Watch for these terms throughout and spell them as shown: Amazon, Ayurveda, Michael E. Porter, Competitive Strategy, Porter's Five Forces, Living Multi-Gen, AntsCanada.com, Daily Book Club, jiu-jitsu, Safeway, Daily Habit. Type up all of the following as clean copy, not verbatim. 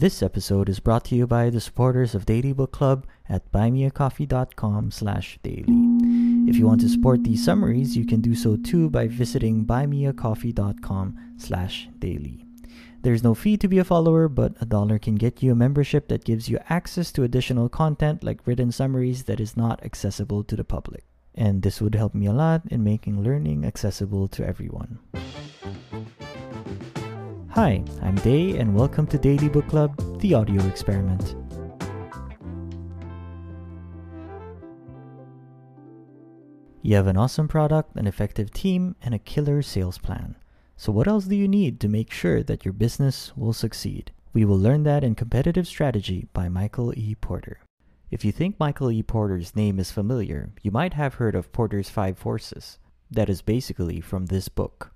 This episode is brought to you by the supporters of Daily Book Club at buymeacoffee.com/daily. If you want to support these summaries, you can do so too by visiting buymeacoffee.com/daily. There's no fee to be a follower, but $1 can get you a membership that gives you access to additional content like written summaries that is not accessible to the public. And this would help me a lot in making learning accessible to everyone. Hi, I'm Day, and welcome to Daily Book Club, the audio experiment. You have an awesome product, an effective team, and a killer sales plan. So what else do you need to make sure that your business will succeed? We will learn that in Competitive Strategy by Michael E. Porter. If you think Michael E. Porter's name is familiar, you might have heard of Porter's Five Forces. That is basically from this book.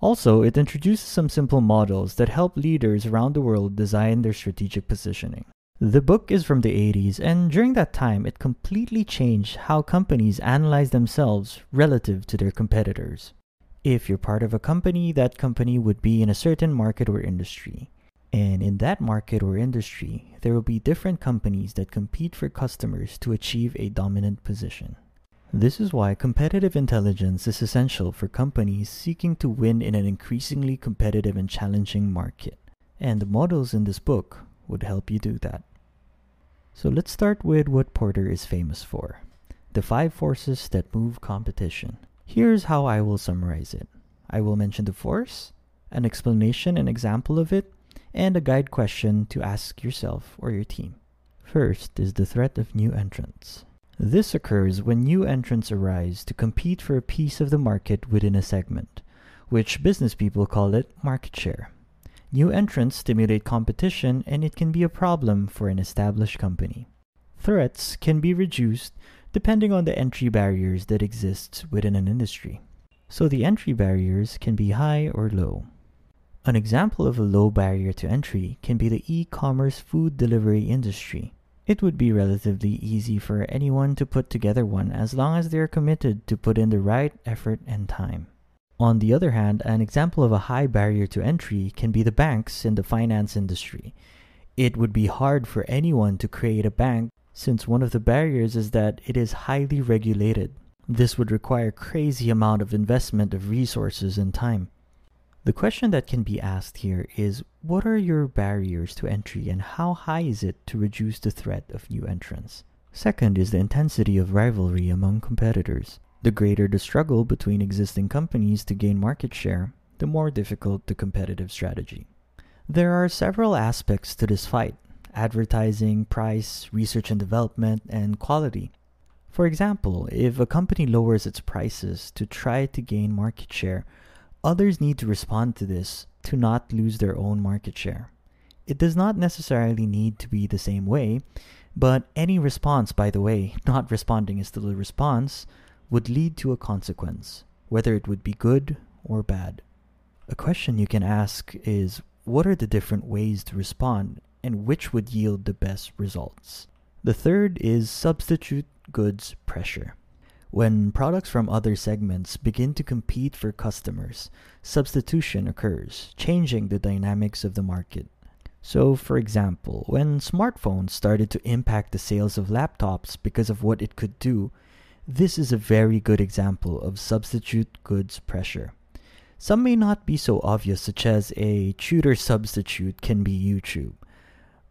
Also, it introduces some simple models that help leaders around the world design their strategic positioning. The book is from the 80s, and during that time, it completely changed how companies analyze themselves relative to their competitors. If you're part of a company, that company would be in a certain market or industry. And in that market or industry, there will be different companies that compete for customers to achieve a dominant position. This is why competitive intelligence is essential for companies seeking to win in an increasingly competitive and challenging market. And the models in this book would help you do that. So let's start with what Porter is famous for: the five forces that move competition. Here's how I will summarize it. I will mention the force, an explanation and example of it, and a guide question to ask yourself or your team. First is the threat of new entrants. This occurs when new entrants arise to compete for a piece of the market within a segment, which business people call it market share. New entrants stimulate competition, and it can be a problem for an established company. Threats can be reduced depending on the entry barriers that exist within an industry. So the entry barriers can be high or low. An example of a low barrier to entry can be the e-commerce food delivery industry. It would be relatively easy for anyone to put together one as long as they are committed to put in the right effort and time. On the other hand, an example of a high barrier to entry can be the banks in the finance industry. It would be hard for anyone to create a bank, since one of the barriers is that it is highly regulated. This would require a crazy amount of investment of resources and time. The question that can be asked here is, what are your barriers to entry and how high is it to reduce the threat of new entrants? Second is the intensity of rivalry among competitors. The greater the struggle between existing companies to gain market share, the more difficult the competitive strategy. There are several aspects to this fight: advertising, price, research and development, and quality. For example, if a company lowers its prices to try to gain market share, others need to respond to this to not lose their own market share. It does not necessarily need to be the same way, but any response, by the way, not responding is still a response, would lead to a consequence, whether it would be good or bad. A question you can ask is, what are the different ways to respond, and which would yield the best results? The third is substitute goods pressure. When products from other segments begin to compete for customers, substitution occurs, changing the dynamics of the market. So, for example, when smartphones started to impact the sales of laptops because of what it could do, this is a very good example of substitute goods pressure. Some may not be so obvious, such as a tutor substitute can be YouTube.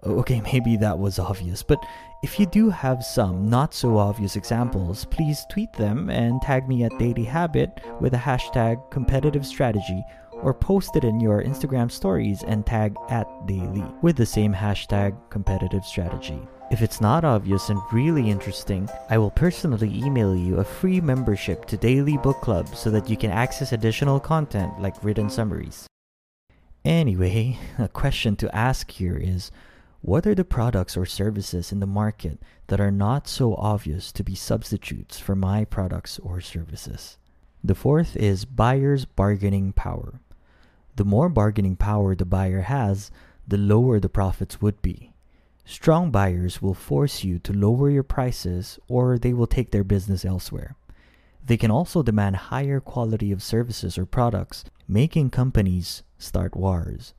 Okay, maybe that was obvious, but if you do have some not so obvious examples, please tweet them and tag me at Daily Habit with a hashtag competitive strategy, or post it in your Instagram stories and tag at daily with the same hashtag competitive strategy. If it's not obvious and really interesting, I will personally email you a free membership to Daily Book Club so that you can access additional content like written summaries. Anyway, a question to ask here is, what are the products or services in the market that are not so obvious to be substitutes for my products or services? The fourth is buyer's bargaining power. The more bargaining power the buyer has, the lower the profits would be. Strong buyers will force you to lower your prices, or they will take their business elsewhere. They can also demand higher quality of services or products, making companies start wars.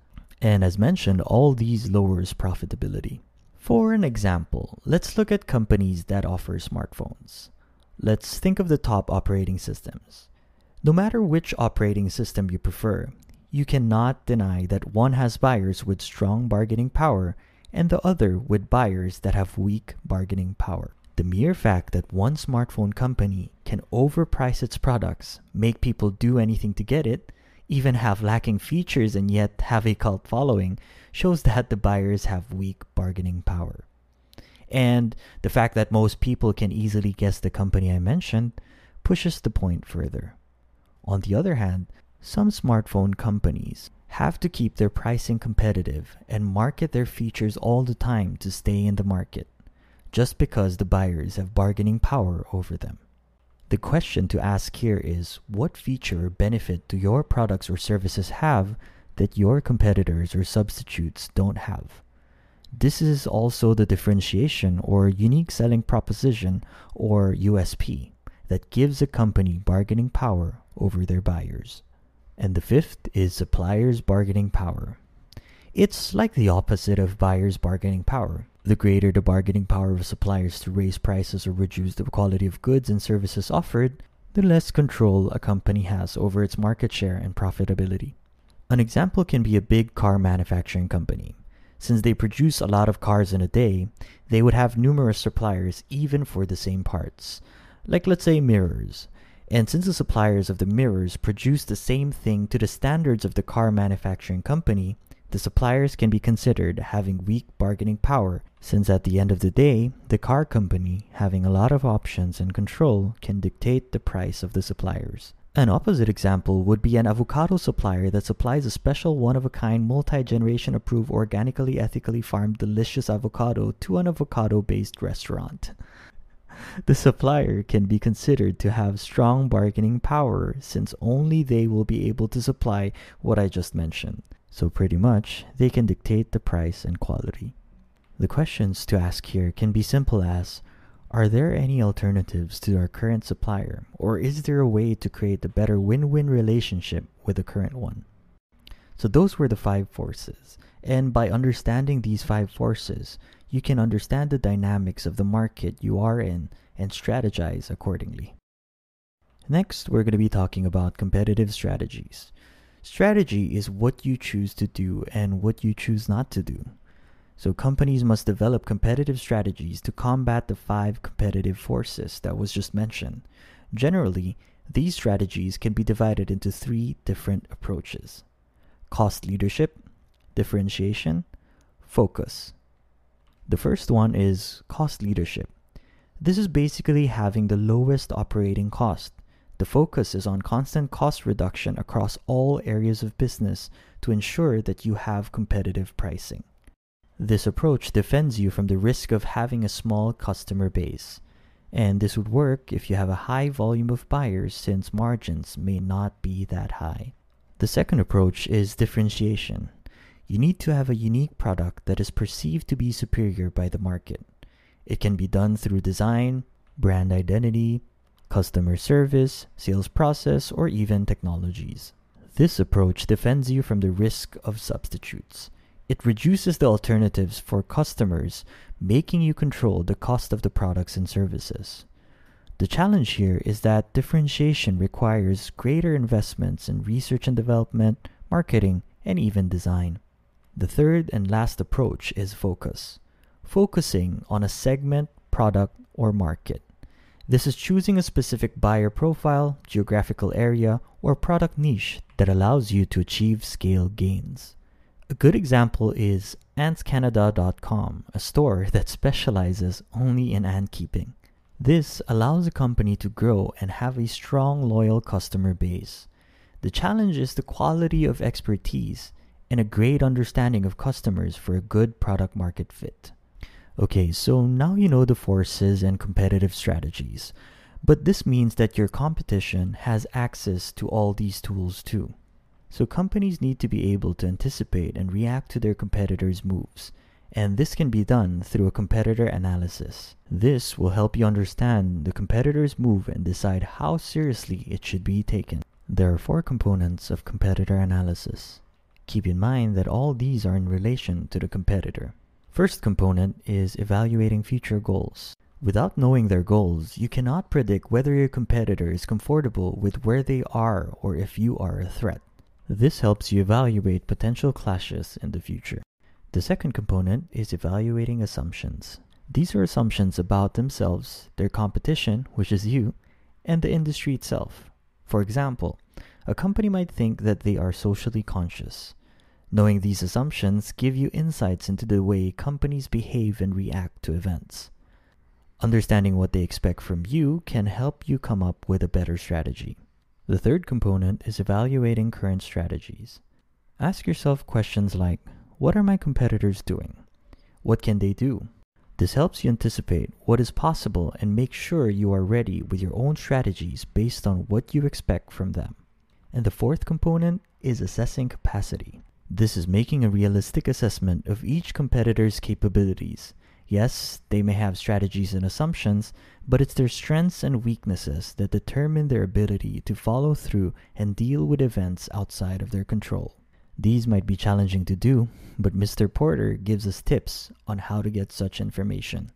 And as mentioned, all these lowers profitability. For an example, let's look at companies that offer smartphones. Let's think of the top operating systems. No matter which operating system you prefer, you cannot deny that one has buyers with strong bargaining power and the other with buyers that have weak bargaining power. The mere fact that one smartphone company can overprice its products, make people do anything to get it, even have lacking features and yet have a cult following, shows that the buyers have weak bargaining power. And the fact that most people can easily guess the company I mentioned pushes the point further. On the other hand, some smartphone companies have to keep their pricing competitive and market their features all the time to stay in the market, just because the buyers have bargaining power over them. The question to ask here is, what feature or benefit do your products or services have that your competitors or substitutes don't have? This is also the differentiation or unique selling proposition, or USP, that gives a company bargaining power over their buyers. And the fifth is suppliers' bargaining power. It's like the opposite of buyers' bargaining power. The greater the bargaining power of suppliers to raise prices or reduce the quality of goods and services offered, the less control a company has over its market share and profitability. An example can be a big car manufacturing company. Since they produce a lot of cars in a day, they would have numerous suppliers even for the same parts. Like, let's say, mirrors. And since the suppliers of the mirrors produce the same thing to the standards of the car manufacturing company, the suppliers can be considered having weak bargaining power, since at the end of the day, the car company, having a lot of options and control, can dictate the price of the suppliers. An opposite example would be an avocado supplier that supplies a special one-of-a-kind multi-generation approved organically ethically farmed delicious avocado to an avocado-based restaurant. The supplier can be considered to have strong bargaining power, since only they will be able to supply what I just mentioned. So pretty much, they can dictate the price and quality. The questions to ask here can be simple as, are there any alternatives to our current supplier, or is there a way to create a better win-win relationship with the current one? So those were the five forces. And by understanding these five forces, you can understand the dynamics of the market you are in and strategize accordingly. Next, we're going to be talking about competitive strategies. Strategy is what you choose to do and what you choose not to do. So companies must develop competitive strategies to combat the five competitive forces that was just mentioned. Generally, these strategies can be divided into three different approaches: cost leadership, differentiation, focus. The first one is cost leadership. This is basically having the lowest operating cost. The focus is on constant cost reduction across all areas of business to ensure that you have competitive pricing. This approach defends you from the risk of having a small customer base, and this would work if you have a high volume of buyers, since margins may not be that high. The second approach is differentiation. You need to have a unique product that is perceived to be superior by the market. It can be done through design, brand identity, customer service, sales process, or even technologies. This approach defends you from the risk of substitutes. It reduces the alternatives for customers, making you control the cost of the products and services. The challenge here is that differentiation requires greater investments in research and development, marketing, and even design. The third and last approach is focus. Focusing on a segment, product, or market. This is choosing a specific buyer profile, geographical area, or product niche that allows you to achieve scale gains. A good example is AntsCanada.com, a store that specializes only in ant keeping. This allows a company to grow and have a strong, loyal customer base. The challenge is the quality of expertise and a great understanding of customers for a good product market fit. Okay, so now you know the forces and competitive strategies, but this means that your competition has access to all these tools too. So companies need to be able to anticipate and react to their competitors' moves, and this can be done through a competitor analysis. This will help you understand the competitor's move and decide how seriously it should be taken. There are four components of competitor analysis. Keep in mind that all these are in relation to the competitor. First component is evaluating future goals. Without knowing their goals, you cannot predict whether your competitor is comfortable with where they are or if you are a threat. This helps you evaluate potential clashes in the future. The second component is evaluating assumptions. These are assumptions about themselves, their competition, which is you, and the industry itself. For example, a company might think that they are socially conscious. Knowing these assumptions give you insights into the way companies behave and react to events. Understanding what they expect from you can help you come up with a better strategy. The third component is evaluating current strategies. Ask yourself questions like, what are my competitors doing? What can they do? This helps you anticipate what is possible and make sure you are ready with your own strategies based on what you expect from them. And the fourth component is assessing capacity. This is making a realistic assessment of each competitor's capabilities. Yes, they may have strategies and assumptions, but it's their strengths and weaknesses that determine their ability to follow through and deal with events outside of their control. These might be challenging to do, but Mr. Porter gives us tips on how to get such information.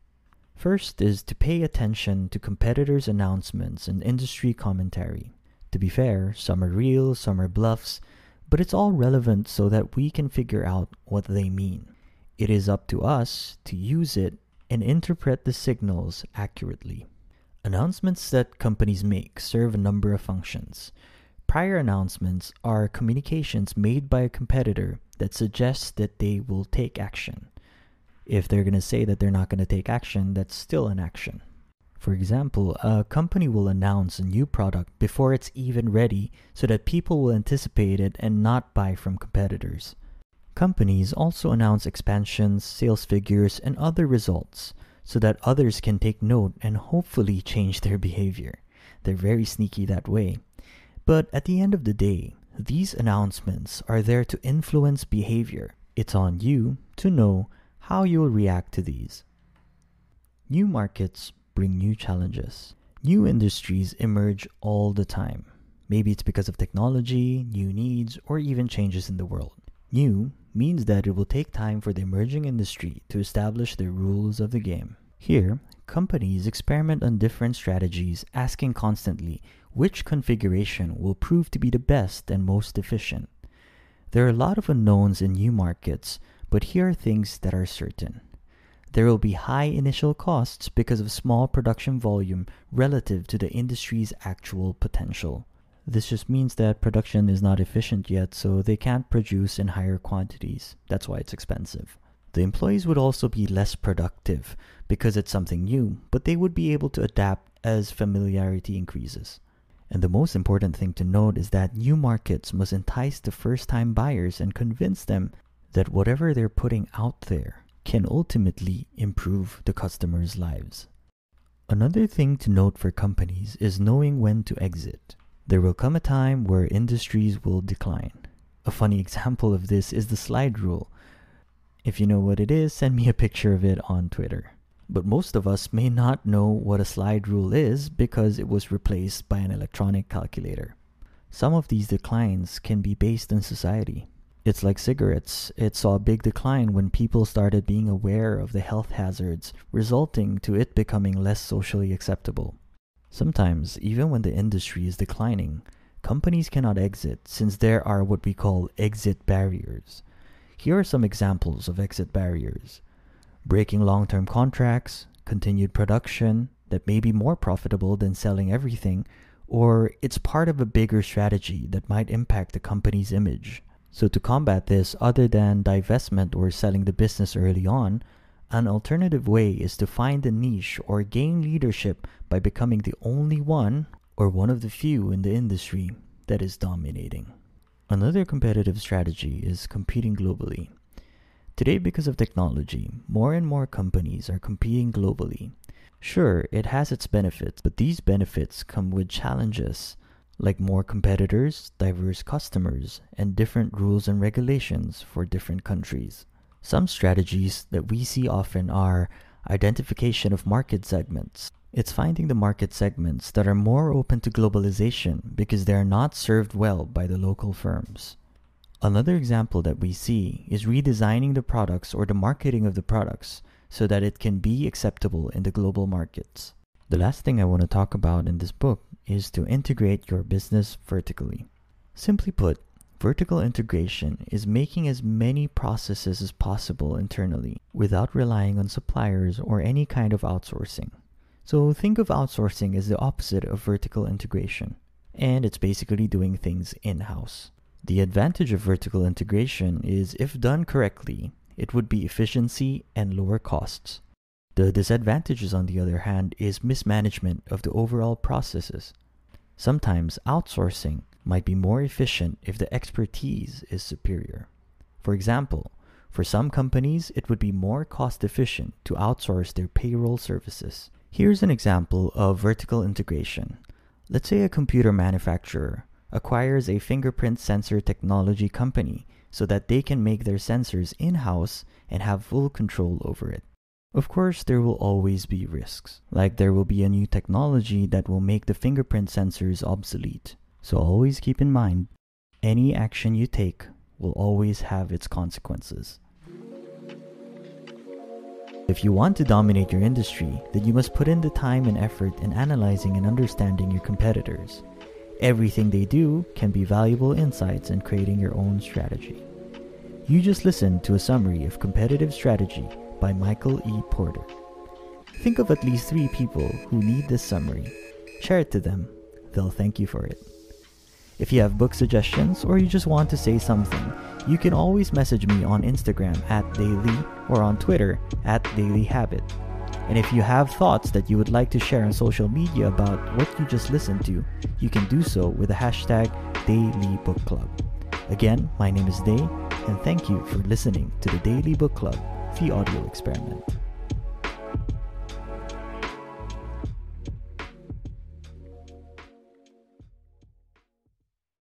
First is to pay attention to competitors' announcements and industry commentary. To be fair, some are real, some are bluffs, but it's all relevant so that we can figure out what they mean. It is up to us to use it and interpret the signals accurately. Announcements that companies make serve a number of functions. Prior announcements are communications made by a competitor that suggests that they will take action. If they're going to say that they're not going to take action, that's still an action. For example, a company will announce a new product before it's even ready so that people will anticipate it and not buy from competitors. Companies also announce expansions, sales figures, and other results so that others can take note and hopefully change their behavior. They're very sneaky that way. But at the end of the day, these announcements are there to influence behavior. It's on you to know how you'll react to these. New markets bring new challenges. New industries emerge all the time. Maybe it's because of technology, new needs, or even changes in the world. New means that it will take time for the emerging industry to establish the rules of the game. Here, companies experiment on different strategies, asking constantly which configuration will prove to be the best and most efficient. There are a lot of unknowns in new markets, but here are things that are certain. There will be high initial costs because of small production volume relative to the industry's actual potential. This just means that production is not efficient yet, so they can't produce in higher quantities. That's why it's expensive. The employees would also be less productive because it's something new, but they would be able to adapt as familiarity increases. And the most important thing to note is that new markets must entice the first-time buyers and convince them that whatever they're putting out there can ultimately improve the customers' lives. Another thing to note for companies is knowing when to exit. There will come a time where industries will decline. A funny example of this is the slide rule. If you know what it is, send me a picture of it on Twitter. But most of us may not know what a slide rule is because it was replaced by an electronic calculator. Some of these declines can be based in society. It's like cigarettes. It saw a big decline when people started being aware of the health hazards, resulting to it becoming less socially acceptable. Sometimes, even when the industry is declining, companies cannot exit since there are what we call exit barriers. Here are some examples of exit barriers. Breaking long-term contracts, continued production that may be more profitable than selling everything, or it's part of a bigger strategy that might impact the company's image. So to combat this, other than divestment or selling the business early on, an alternative way is to find a niche or gain leadership by becoming the only one or one of the few in the industry that is dominating. Another competitive strategy is competing globally. Today, because of technology, more and more companies are competing globally. Sure, it has its benefits, but these benefits come with challenges like more competitors, diverse customers, and different rules and regulations for different countries. Some strategies that we see often are identification of market segments. It's finding the market segments that are more open to globalization because they are not served well by the local firms. Another example that we see is redesigning the products or the marketing of the products so that it can be acceptable in the global markets. The last thing I want to talk about in this book is to integrate your business vertically. Simply put, vertical integration is making as many processes as possible internally without relying on suppliers or any kind of outsourcing. So think of outsourcing as the opposite of vertical integration, and it's basically doing things in-house. The advantage of vertical integration is, if done correctly, it would be efficiency and lower costs. The disadvantages, on the other hand, is mismanagement of the overall processes. Sometimes outsourcing might be more efficient if the expertise is superior. For example, for some companies, it would be more cost-efficient to outsource their payroll services. Here's an example of vertical integration. Let's say a computer manufacturer acquires a fingerprint sensor technology company so that they can make their sensors in-house and have full control over it. Of course, there will always be risks, like there will be a new technology that will make the fingerprint sensors obsolete. So always keep in mind, any action you take will always have its consequences. If you want to dominate your industry, then you must put in the time and effort in analyzing and understanding your competitors. Everything they do can be valuable insights in creating your own strategy. You just listened to a summary of Competitive Strategy by Michael E. Porter. Think of at least 3 people who need this summary. Share it to them. They'll thank you for it. If you have book suggestions or you just want to say something, you can always message me on Instagram @daily or on Twitter @dailyhabit. And if you have thoughts that you would like to share on social media about what you just listened to, you can do so with the hashtag #DailyBookClub. Again, my name is Day, and thank you for listening to the Daily Book Club, the audio experiment.